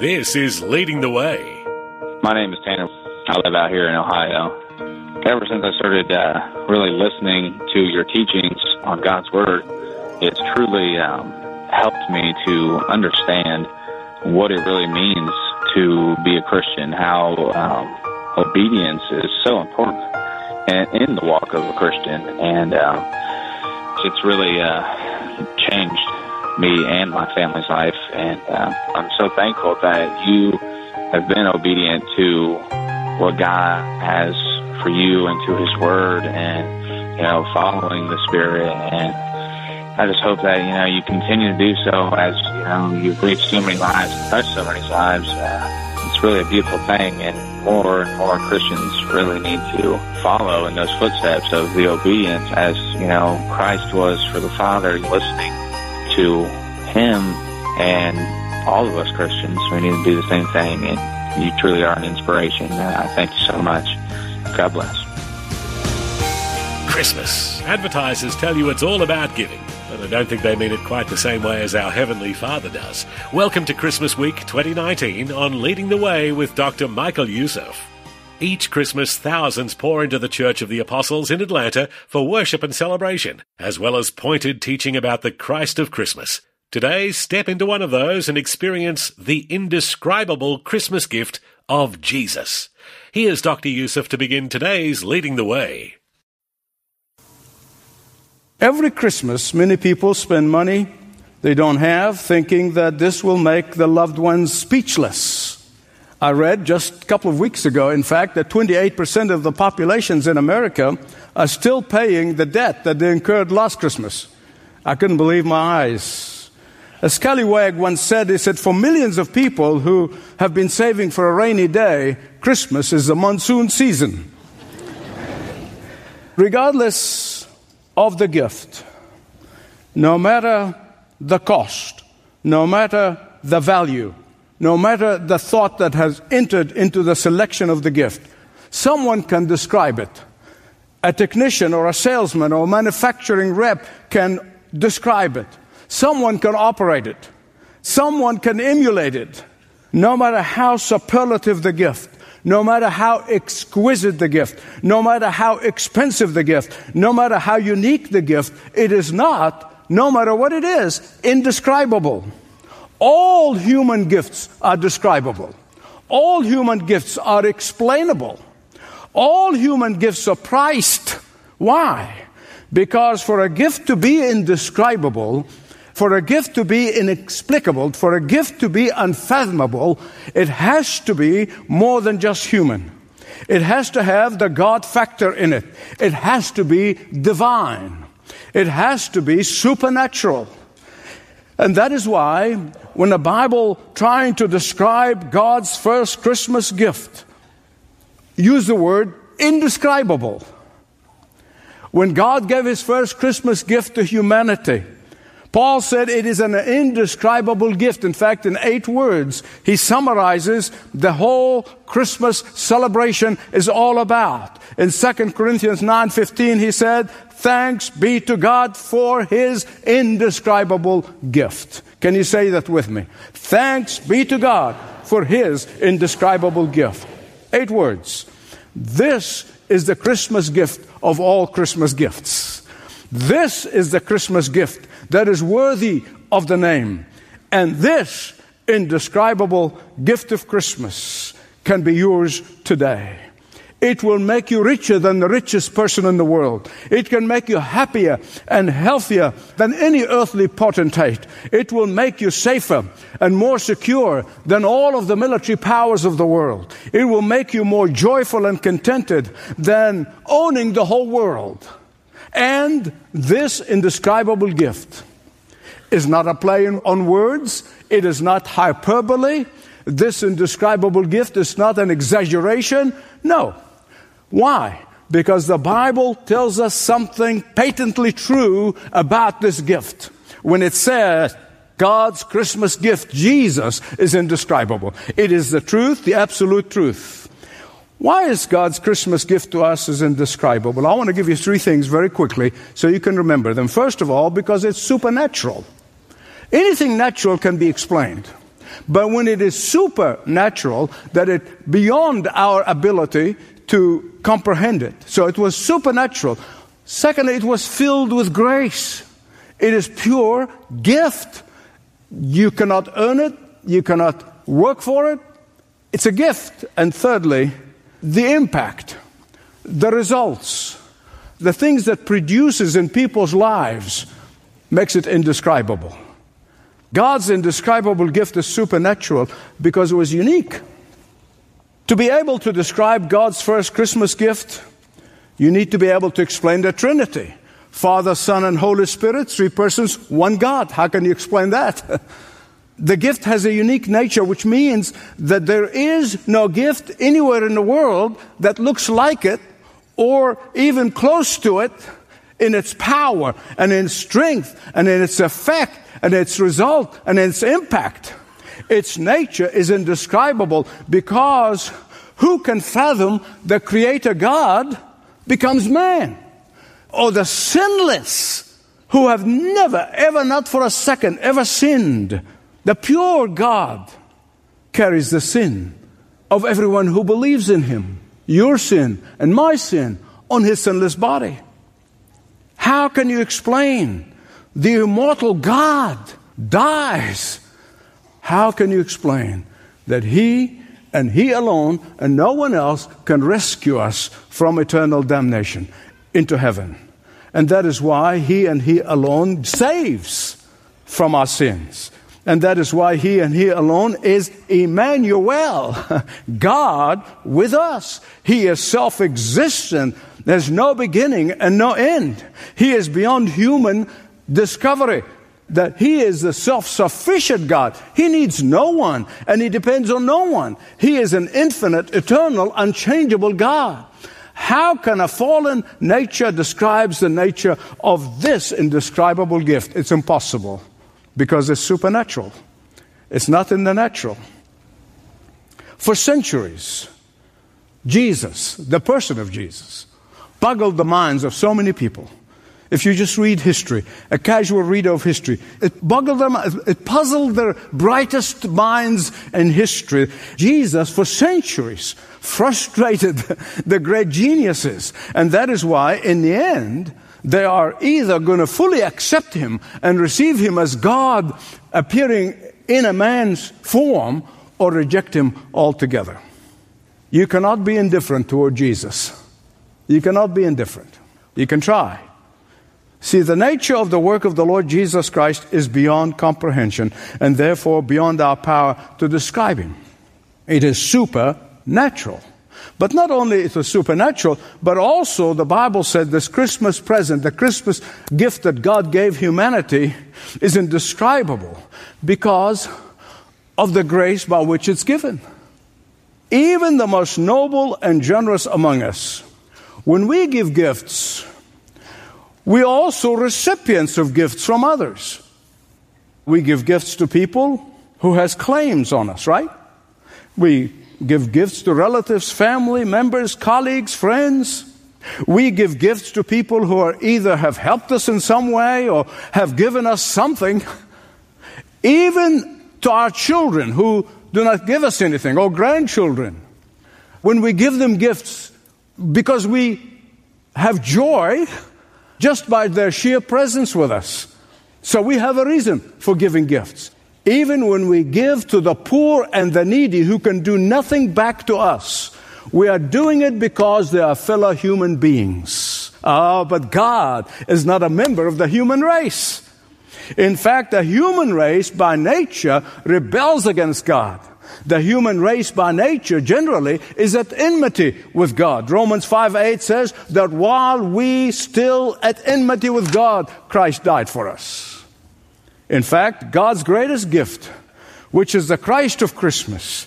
This is Leading the Way. My name is Tanner. I live out here in Ohio. Ever since I started really listening to your teachings on God's Word, it's truly helped me to understand what it really means to be a Christian, how obedience is so important in the walk of a Christian. And it's really changed me and my family's life, and I'm so thankful that you have been obedient to what God has for you and to His Word, and following the Spirit. And I just hope that you continue to do so, as you've reached so many lives and touched so many lives. It's really a beautiful thing, and more Christians really need to follow in those footsteps of the obedience, as Christ was for the Father, listening to Him, and all of us Christians, we need to do the same thing. And you truly are an inspiration. I thank you so much. God bless. Christmas. Advertisers tell you it's all about giving, but I don't think they mean it quite the same way as our Heavenly Father does. Welcome to Christmas Week 2019 on Leading the Way with Dr. Michael Youssef. Each Christmas, thousands pour into the Church of the Apostles in Atlanta for worship and celebration, as well as pointed teaching about the Christ of Christmas. Today, step into one of those and experience the indescribable Christmas gift of Jesus. Here's Dr. Youssef to begin today's Leading the Way. Every Christmas, many people spend money they don't have, thinking that this will make the loved ones speechless. I read just a couple of weeks ago, in fact, that 28% of the populations in America are still paying the debt that they incurred last Christmas. I couldn't believe my eyes. A Scallywag once said, he said, for millions of people who have been saving for a rainy day, Christmas is the monsoon season. Regardless of the gift, no matter the cost, no matter the value, no matter the thought that has entered into the selection of the gift, someone can describe it. A technician or a salesman or a manufacturing rep can describe it. Someone can operate it. Someone can emulate it. No matter how superlative the gift, no matter how exquisite the gift, no matter how expensive the gift, no matter how unique the gift, it is not, no matter what it is, indescribable. All human gifts are describable. All human gifts are explainable. All human gifts are priced. Why? Because for a gift to be indescribable, for a gift to be inexplicable, for a gift to be unfathomable, it has to be more than just human. It has to have the God factor in it. It has to be divine. It has to be supernatural. And that is why when the Bible, trying to describe God's first Christmas gift, used the word indescribable. When God gave His first Christmas gift to humanity, Paul said it is an indescribable gift. In fact, in 8 words, he summarizes the whole Christmas celebration is all about. In 2 Corinthians 9:15, he said, "Thanks be to God for His indescribable gift." Can you say that with me? Thanks be to God for His indescribable gift. 8 words. This is the Christmas gift of all Christmas gifts. This is the Christmas gift that is worthy of the name. And this indescribable gift of Christmas can be yours today. It will make you richer than the richest person in the world. It can make you happier and healthier than any earthly potentate. It will make you safer and more secure than all of the military powers of the world. It will make you more joyful and contented than owning the whole world. And this indescribable gift is not a play on words. It is not hyperbole. This indescribable gift is not an exaggeration. No. Why? Because the Bible tells us something patently true about this gift. When it says God's Christmas gift, Jesus, is indescribable. It is the truth, the absolute truth. Why is God's Christmas gift to us is indescribable? I want to give you three things very quickly so you can remember them. First of all, because it's supernatural. Anything natural can be explained. But when it is supernatural, that it beyond our ability to comprehend it. So it was supernatural. Secondly, it was filled with grace. It is pure gift. You cannot earn it. You cannot work for it. It's a gift. And thirdly, the impact, the results, the things that produces in people's lives makes it indescribable. God's indescribable gift is supernatural because it was unique. To be able to describe God's first Christmas gift, you need to be able to explain the Trinity. Father, Son, and Holy Spirit, three persons, one God. How can you explain that? The gift has a unique nature, which means that there is no gift anywhere in the world that looks like it or even close to it in its power and in strength and in its effect and its result and its impact. Its nature is indescribable because who can fathom the Creator God becomes man? Or the sinless who have never, ever, not for a second, ever sinned. The pure God carries the sin of everyone who believes in Him. Your sin and my sin on His sinless body. How can you explain the immortal God dies? How can you explain that He and He alone and no one else can rescue us from eternal damnation into heaven? And that is why He and He alone saves from our sins. And that is why He and He alone is Emmanuel, God with us. He is self-existent. There's no beginning and no end. He is beyond human discovery. That He is the self-sufficient God. He needs no one, and He depends on no one. He is an infinite, eternal, unchangeable God. How can a fallen nature describe the nature of this indescribable gift? It's impossible, because it's supernatural. It's not in the natural. For centuries, Jesus, the person of Jesus, boggled the minds of so many people. If you just read history, a casual reader of history, it boggled them, it puzzled their brightest minds in history. Jesus, for centuries, frustrated the great geniuses. And that is why, in the end, they are either going to fully accept Him and receive Him as God appearing in a man's form, or reject Him altogether. You cannot be indifferent toward Jesus. You cannot be indifferent. You can try. See, the nature of the work of the Lord Jesus Christ is beyond comprehension and therefore beyond our power to describe Him. It is supernatural. But not only it was supernatural, but also the Bible said this Christmas present, the Christmas gift that God gave humanity is indescribable because of the grace by which it's given. Even the most noble and generous among us, when we give gifts, we are also recipients of gifts from others. We give gifts to people who has claims on us, right? We give gifts to relatives, family members, colleagues, friends. We give gifts to people who are either have helped us in some way or have given us something. Even to our children who do not give us anything, or grandchildren. When we give them gifts because we have joy just by their sheer presence with us. So we have a reason for giving gifts. Even when we give to the poor and the needy who can do nothing back to us, we are doing it because they are fellow human beings. But God is not a member of the human race. In fact, the human race by nature rebels against God. The human race by nature generally is at enmity with God. Romans 5:8 says that while we still at enmity with God, Christ died for us. In fact, God's greatest gift which is the Christ of Christmas,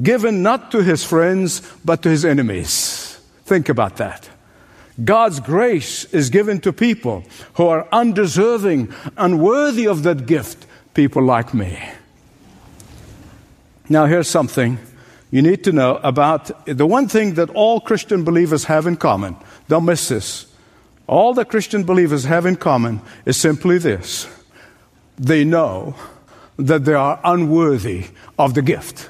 given not to his friends, but to his enemies. Think about that. God's grace is given to people who are undeserving, unworthy of that gift, people like me. Now, here's something you need to know about the one thing that all Christian believers have in common. Don't miss this. All the Christian believers have in common is simply this. They know that they are unworthy of the gift.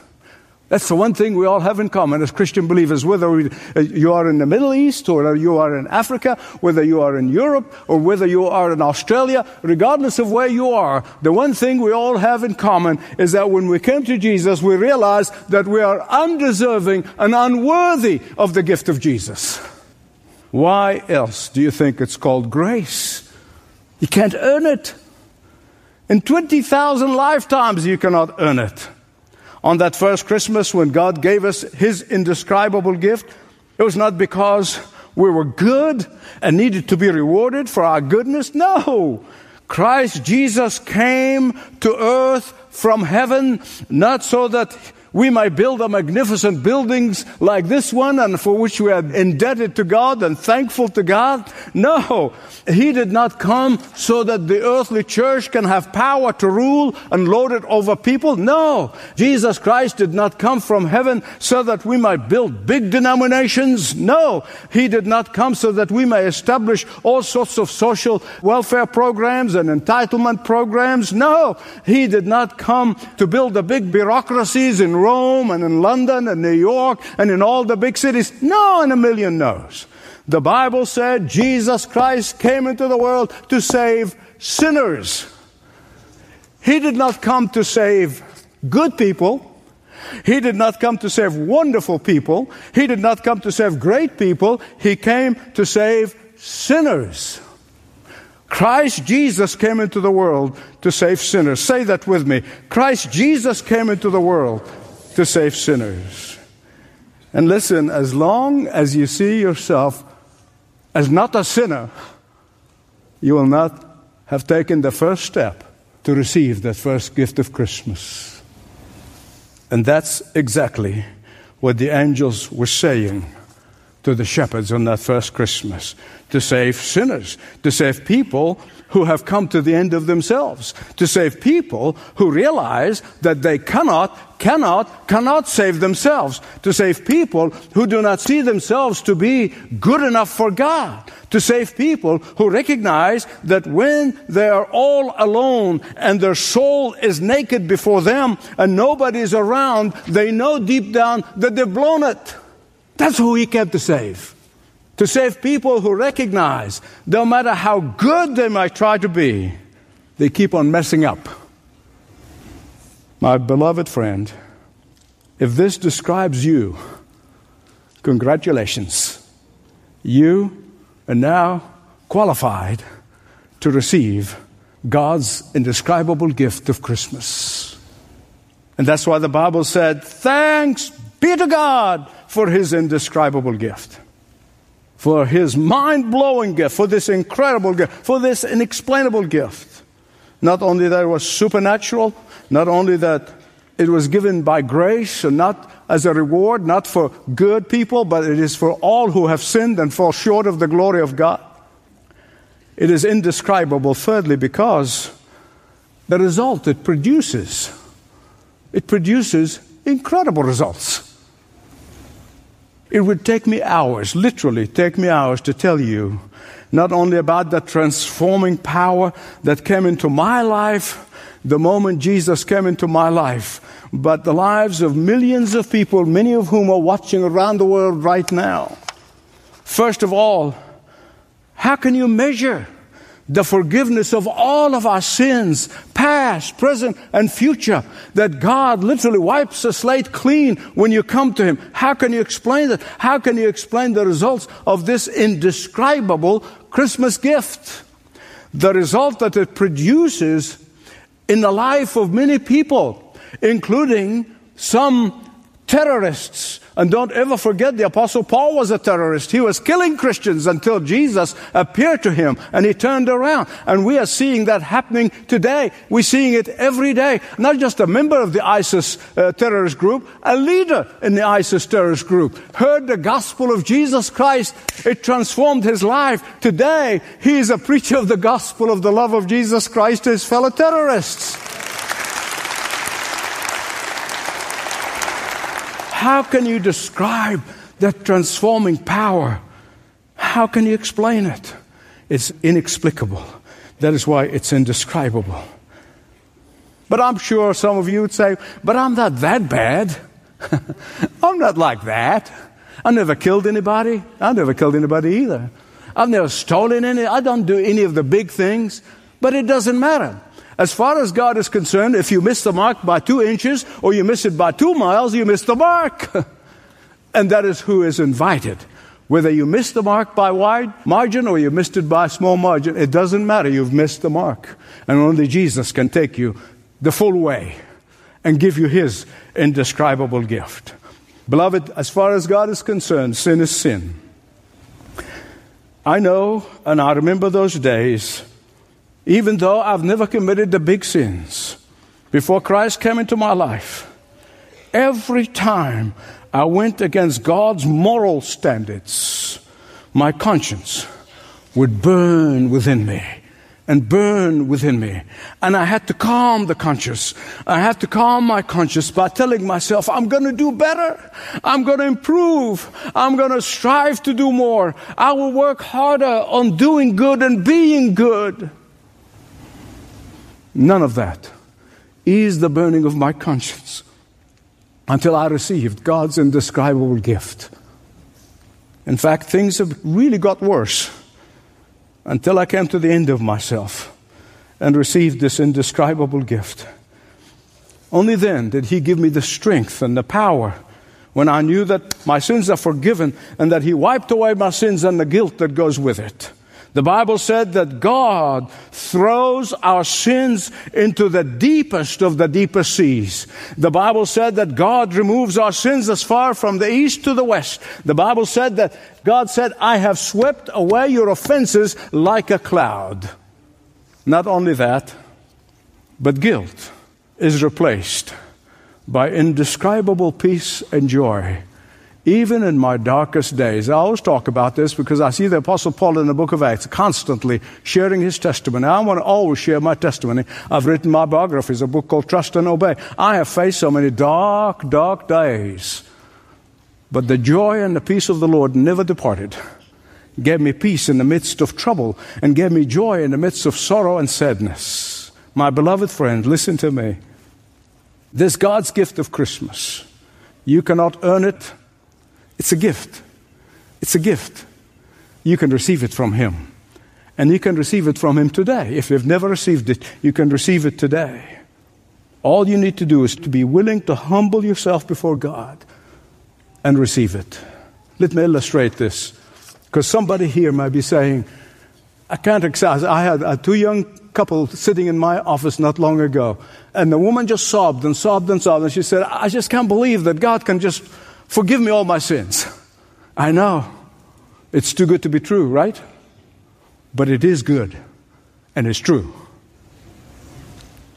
That's the one thing we all have in common as Christian believers, whether you are in the Middle East or you are in Africa, whether you are in Europe or whether you are in Australia, regardless of where you are, the one thing we all have in common is that when we came to Jesus, we realized that we are undeserving and unworthy of the gift of Jesus. Why else do you think it's called grace? You can't earn it. In 20,000 lifetimes, you cannot earn it. On that first Christmas when God gave us His indescribable gift, it was not because we were good and needed to be rewarded for our goodness. No! Christ Jesus came to earth from heaven, not so that we might build a magnificent buildings like this one and for which we are indebted to God and thankful to God. No, He did not come so that the earthly church can have power to rule and lord it over people. No, Jesus Christ did not come from heaven so that we might build big denominations. No, He did not come so that we may establish all sorts of social welfare programs and entitlement programs. No, He did not come to build the big bureaucracies in Rome and in London and New York and in all the big cities. No, and a million no's. The Bible said Jesus Christ came into the world to save sinners. He did not come to save good people. He did not come to save wonderful people. He did not come to save great people. He came to save sinners. Christ Jesus came into the world to save sinners. Say that with me. Christ Jesus came into the world to save sinners. And listen, as long as you see yourself as not a sinner, you will not have taken the first step to receive that first gift of Christmas. And that's exactly what the angels were saying to the shepherds on that first Christmas, to save sinners, to save people who have come to the end of themselves, to save people who realize that they cannot save themselves, to save people who do not see themselves to be good enough for God, to save people who recognize that when they are all alone and their soul is naked before them and nobody is around, they know deep down that they've blown it. That's who He came to save. To save people who recognize, no matter how good they might try to be, they keep on messing up. My beloved friend, if this describes you, congratulations. You are now qualified to receive God's indescribable gift of Christmas. And that's why the Bible said, thanks be to God for His indescribable gift, for His mind-blowing gift, for this incredible gift, for this inexplainable gift. Not only that it was supernatural, not only that it was given by grace and not as a reward, not for good people, but it is for all who have sinned and fall short of the glory of God. It is indescribable, thirdly, because the result it produces incredible results. It would take me hours, literally take me hours to tell you not only about the transforming power that came into my life the moment Jesus came into my life, but the lives of millions of people, many of whom are watching around the world right now. First of all, how can you measure the forgiveness of all of our sins, past, present, and future, that God literally wipes the slate clean when you come to Him? How can you explain that? How can you explain the results of this indescribable Christmas gift? The result that it produces in the life of many people, including some terrorists And don't ever forget, the Apostle Paul was a terrorist. He was killing Christians until Jesus appeared to him and he turned around. And we are seeing that happening today. We're seeing it every day. Not just a member of the ISIS terrorist group, a leader in the ISIS terrorist group heard the gospel of Jesus Christ. It transformed his life. Today, he is a preacher of the gospel of the love of Jesus Christ to his fellow terrorists. How can you describe that transforming power? How can you explain it? It's inexplicable. That is why it's indescribable. But I'm sure some of you would say, but I'm not that bad. I'm not like that. I never killed anybody. I never killed anybody either. I've never stolen any. I don't do any of the big things. But it doesn't matter. As far as God is concerned, if you miss the mark by 2 inches or you miss it by 2 miles, you miss the mark. And that is who is invited. Whether you miss the mark by wide margin or you missed it by small margin, it doesn't matter. You've missed the mark. And only Jesus can take you the full way and give you his indescribable gift. Beloved, as far as God is concerned, sin is sin. I know and I remember those days. Even though I've never committed the big sins, before Christ came into my life, every time I went against God's moral standards, my conscience would burn within me and burn within me. And I had to calm the conscience. I had to calm my conscience by telling myself, I'm going to do better. I'm going to improve. I'm going to strive to do more. I will work harder on doing good and being good. None of that eased the burning of my conscience until I received God's indescribable gift. In fact, things have really got worse until I came to the end of myself and received this indescribable gift. Only then did he give me the strength and the power when I knew that my sins are forgiven and that he wiped away my sins and the guilt that goes with it. The Bible said that God throws our sins into the deepest of the deepest seas. The Bible said that God removes our sins as far from the east to the west. The Bible said that God said, I have swept away your offenses like a cloud. Not only that, but guilt is replaced by indescribable peace and joy. Even in my darkest days, I always talk about this because I see the Apostle Paul in the book of Acts constantly sharing his testimony. I want to always share my testimony. I've written my biographies, a book called Trust and Obey. I have faced so many dark, dark days. But the joy and the peace of the Lord never departed. Gave me peace in the midst of trouble and gave me joy in the midst of sorrow and sadness. My beloved friend, listen to me. This God's gift of Christmas, you cannot earn it. It's a gift. It's a gift. You can receive it from him. And you can receive it from him today. If you've never received it, you can receive it today. All you need to do is to be willing to humble yourself before God and receive it. Let me illustrate this. Because somebody here might be saying, I can't exercise. I had a two young couple sitting in my office not long ago. And the woman just sobbed and sobbed and sobbed. And she said, I just can't believe that God can just forgive me all my sins. I know. It's too good to be true, right? But it is good. And it's true.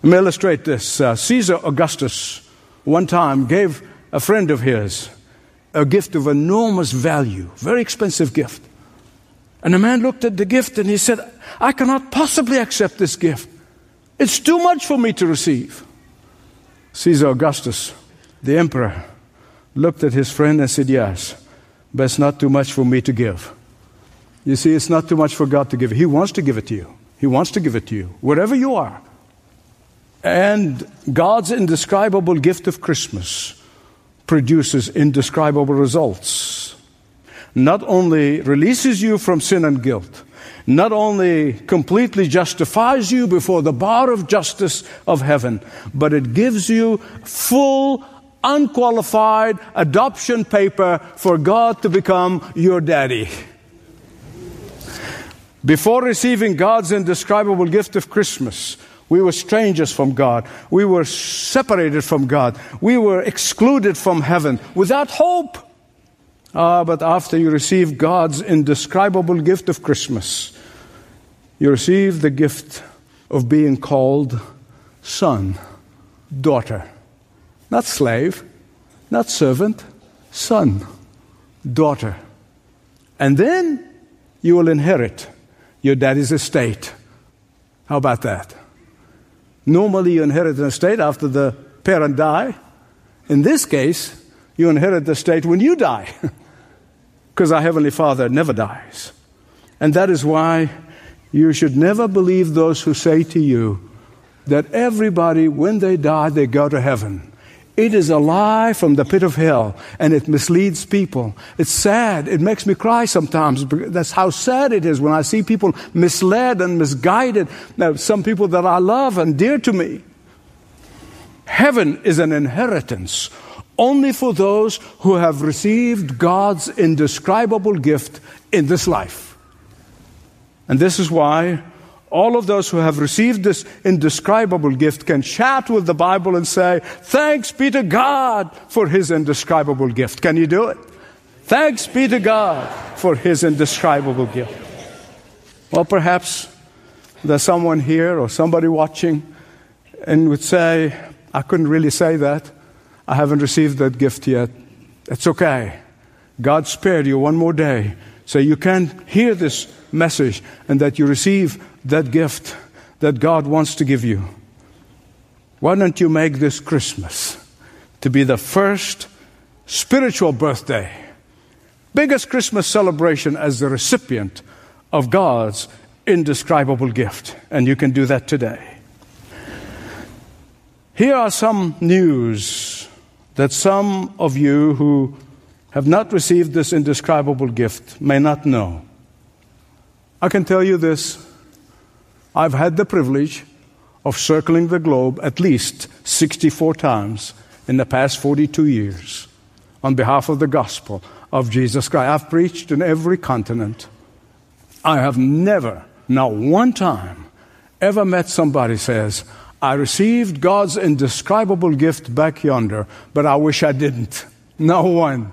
Let me illustrate this. Caesar Augustus one time gave a friend of his a gift of enormous value. Very expensive gift. And the man looked at the gift and he said, I cannot possibly accept this gift. It's too much for me to receive. Caesar Augustus, the emperor, looked at his friend and said, yes, but it's not too much for me to give. You see, it's not too much for God to give. He wants to give it to you. He wants to give it to you, wherever you are. And God's indescribable gift of Christmas produces indescribable results. Not only releases you from sin and guilt, not only completely justifies you before the bar of justice of heaven, but it gives you full unqualified adoption paper for God to become your daddy. Before receiving God's indescribable gift of Christmas, we were strangers from God. We were separated from God. We were excluded from heaven without hope. But after you receive God's indescribable gift of Christmas, you receive the gift of being called son, daughter. Not slave, not servant, son, daughter. And then you will inherit your daddy's estate. How about that? Normally you inherit an estate after the parent die. In this case, you inherit the estate when you die. Because our Heavenly Father never dies. And that is why you should never believe those who say to you that everybody, when they die, they go to heaven. It is a lie from the pit of hell, and it misleads people. It's sad. It makes me cry sometimes. That's how sad it is when I see people misled and misguided. Now, some people that I love and dear to me. Heaven is an inheritance only for those who have received God's indescribable gift in this life. And this is why all of those who have received this indescribable gift can shout with the Bible and say, "Thanks be to God for His indescribable gift." Can you do it? Thanks be to God for His indescribable gift. Well, perhaps there's someone here or somebody watching and would say, "I couldn't really say that. I haven't received that gift yet." It's okay. God spared you one more day so you can hear this message and that you receive that gift that God wants to give you. Why don't you make this Christmas to be the first spiritual birthday, biggest Christmas celebration as the recipient of God's indescribable gift? And you can do that today. Here are some news that some of you who have not received this indescribable gift may not know. I can tell you this. I've had the privilege of circling the globe at least 64 times in the past 42 years on behalf of the gospel of Jesus Christ. I've preached in every continent. I have never, not one time, ever met somebody who says, "I received God's indescribable gift back yonder, but I wish I didn't." Not one.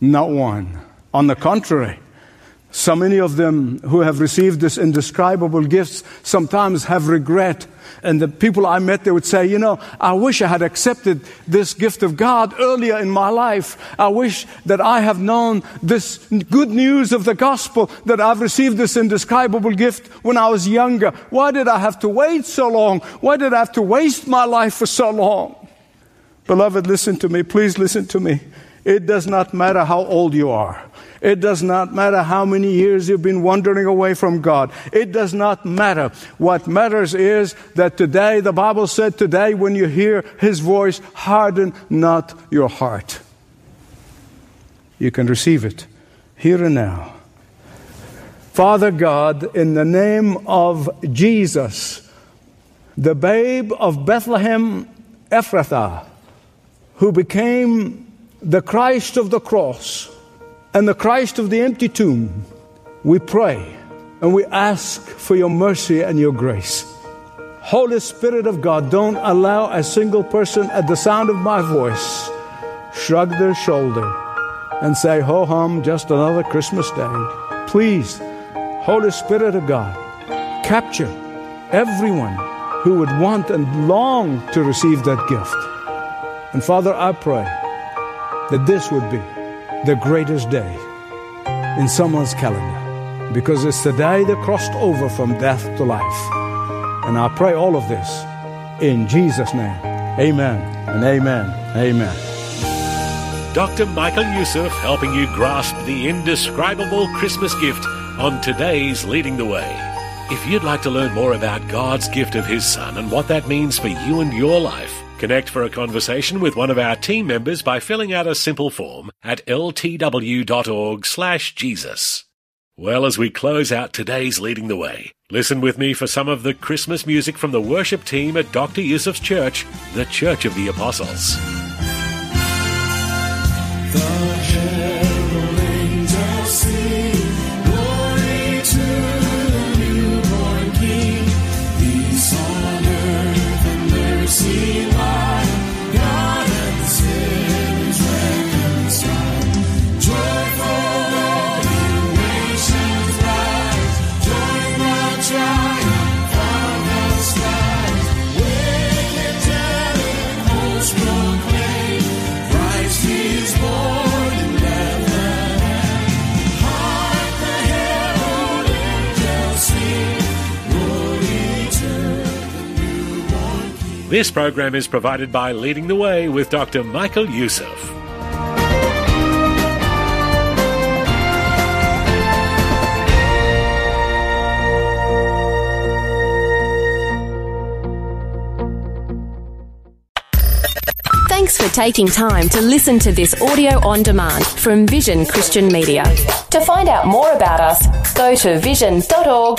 Not one. On the contrary, so many of them who have received this indescribable gifts sometimes have regret. And the people I met, they would say, "You know, I wish I had accepted this gift of God earlier in my life. I wish that I have known this good news of the gospel, that I've received this indescribable gift when I was younger. Why did I have to wait so long? Why did I have to waste my life for so long?" Beloved, listen to me. Please listen to me. It does not matter how old you are. It does not matter how many years you've been wandering away from God. It does not matter. What matters is that today, the Bible said today, when you hear His voice, harden not your heart. You can receive it here and now. Father God, in the name of Jesus, the babe of Bethlehem, Ephrathah, who became the Christ of the cross, and the Christ of the empty tomb, we pray and we ask for your mercy and your grace. Holy Spirit of God, don't allow a single person at the sound of my voice shrug their shoulder and say, "Ho hum, just another Christmas day." Please, Holy Spirit of God, capture everyone who would want and long to receive that gift. And Father, I pray that this would be the greatest day in someone's calendar, because it's the day that crossed over from death to life. And I pray all of this in Jesus' name. Amen and amen. Amen. Dr. Michael Youssef helping you grasp the indescribable Christmas gift on today's Leading the Way. If you'd like to learn more about God's gift of His Son and what that means for you and your life, connect for a conversation with one of our team members by filling out a simple form at ltw.org/Jesus. Well, as we close out today's Leading the Way, listen with me for some of the Christmas music from the worship team at Dr. Youssef's church, the Church of the Apostles. Joy. This program is provided by Leading the Way with Dr. Michael Youssef. Thanks for taking time to listen to this audio on demand from Vision Christian Media. To find out more about us, go to vision.org.au.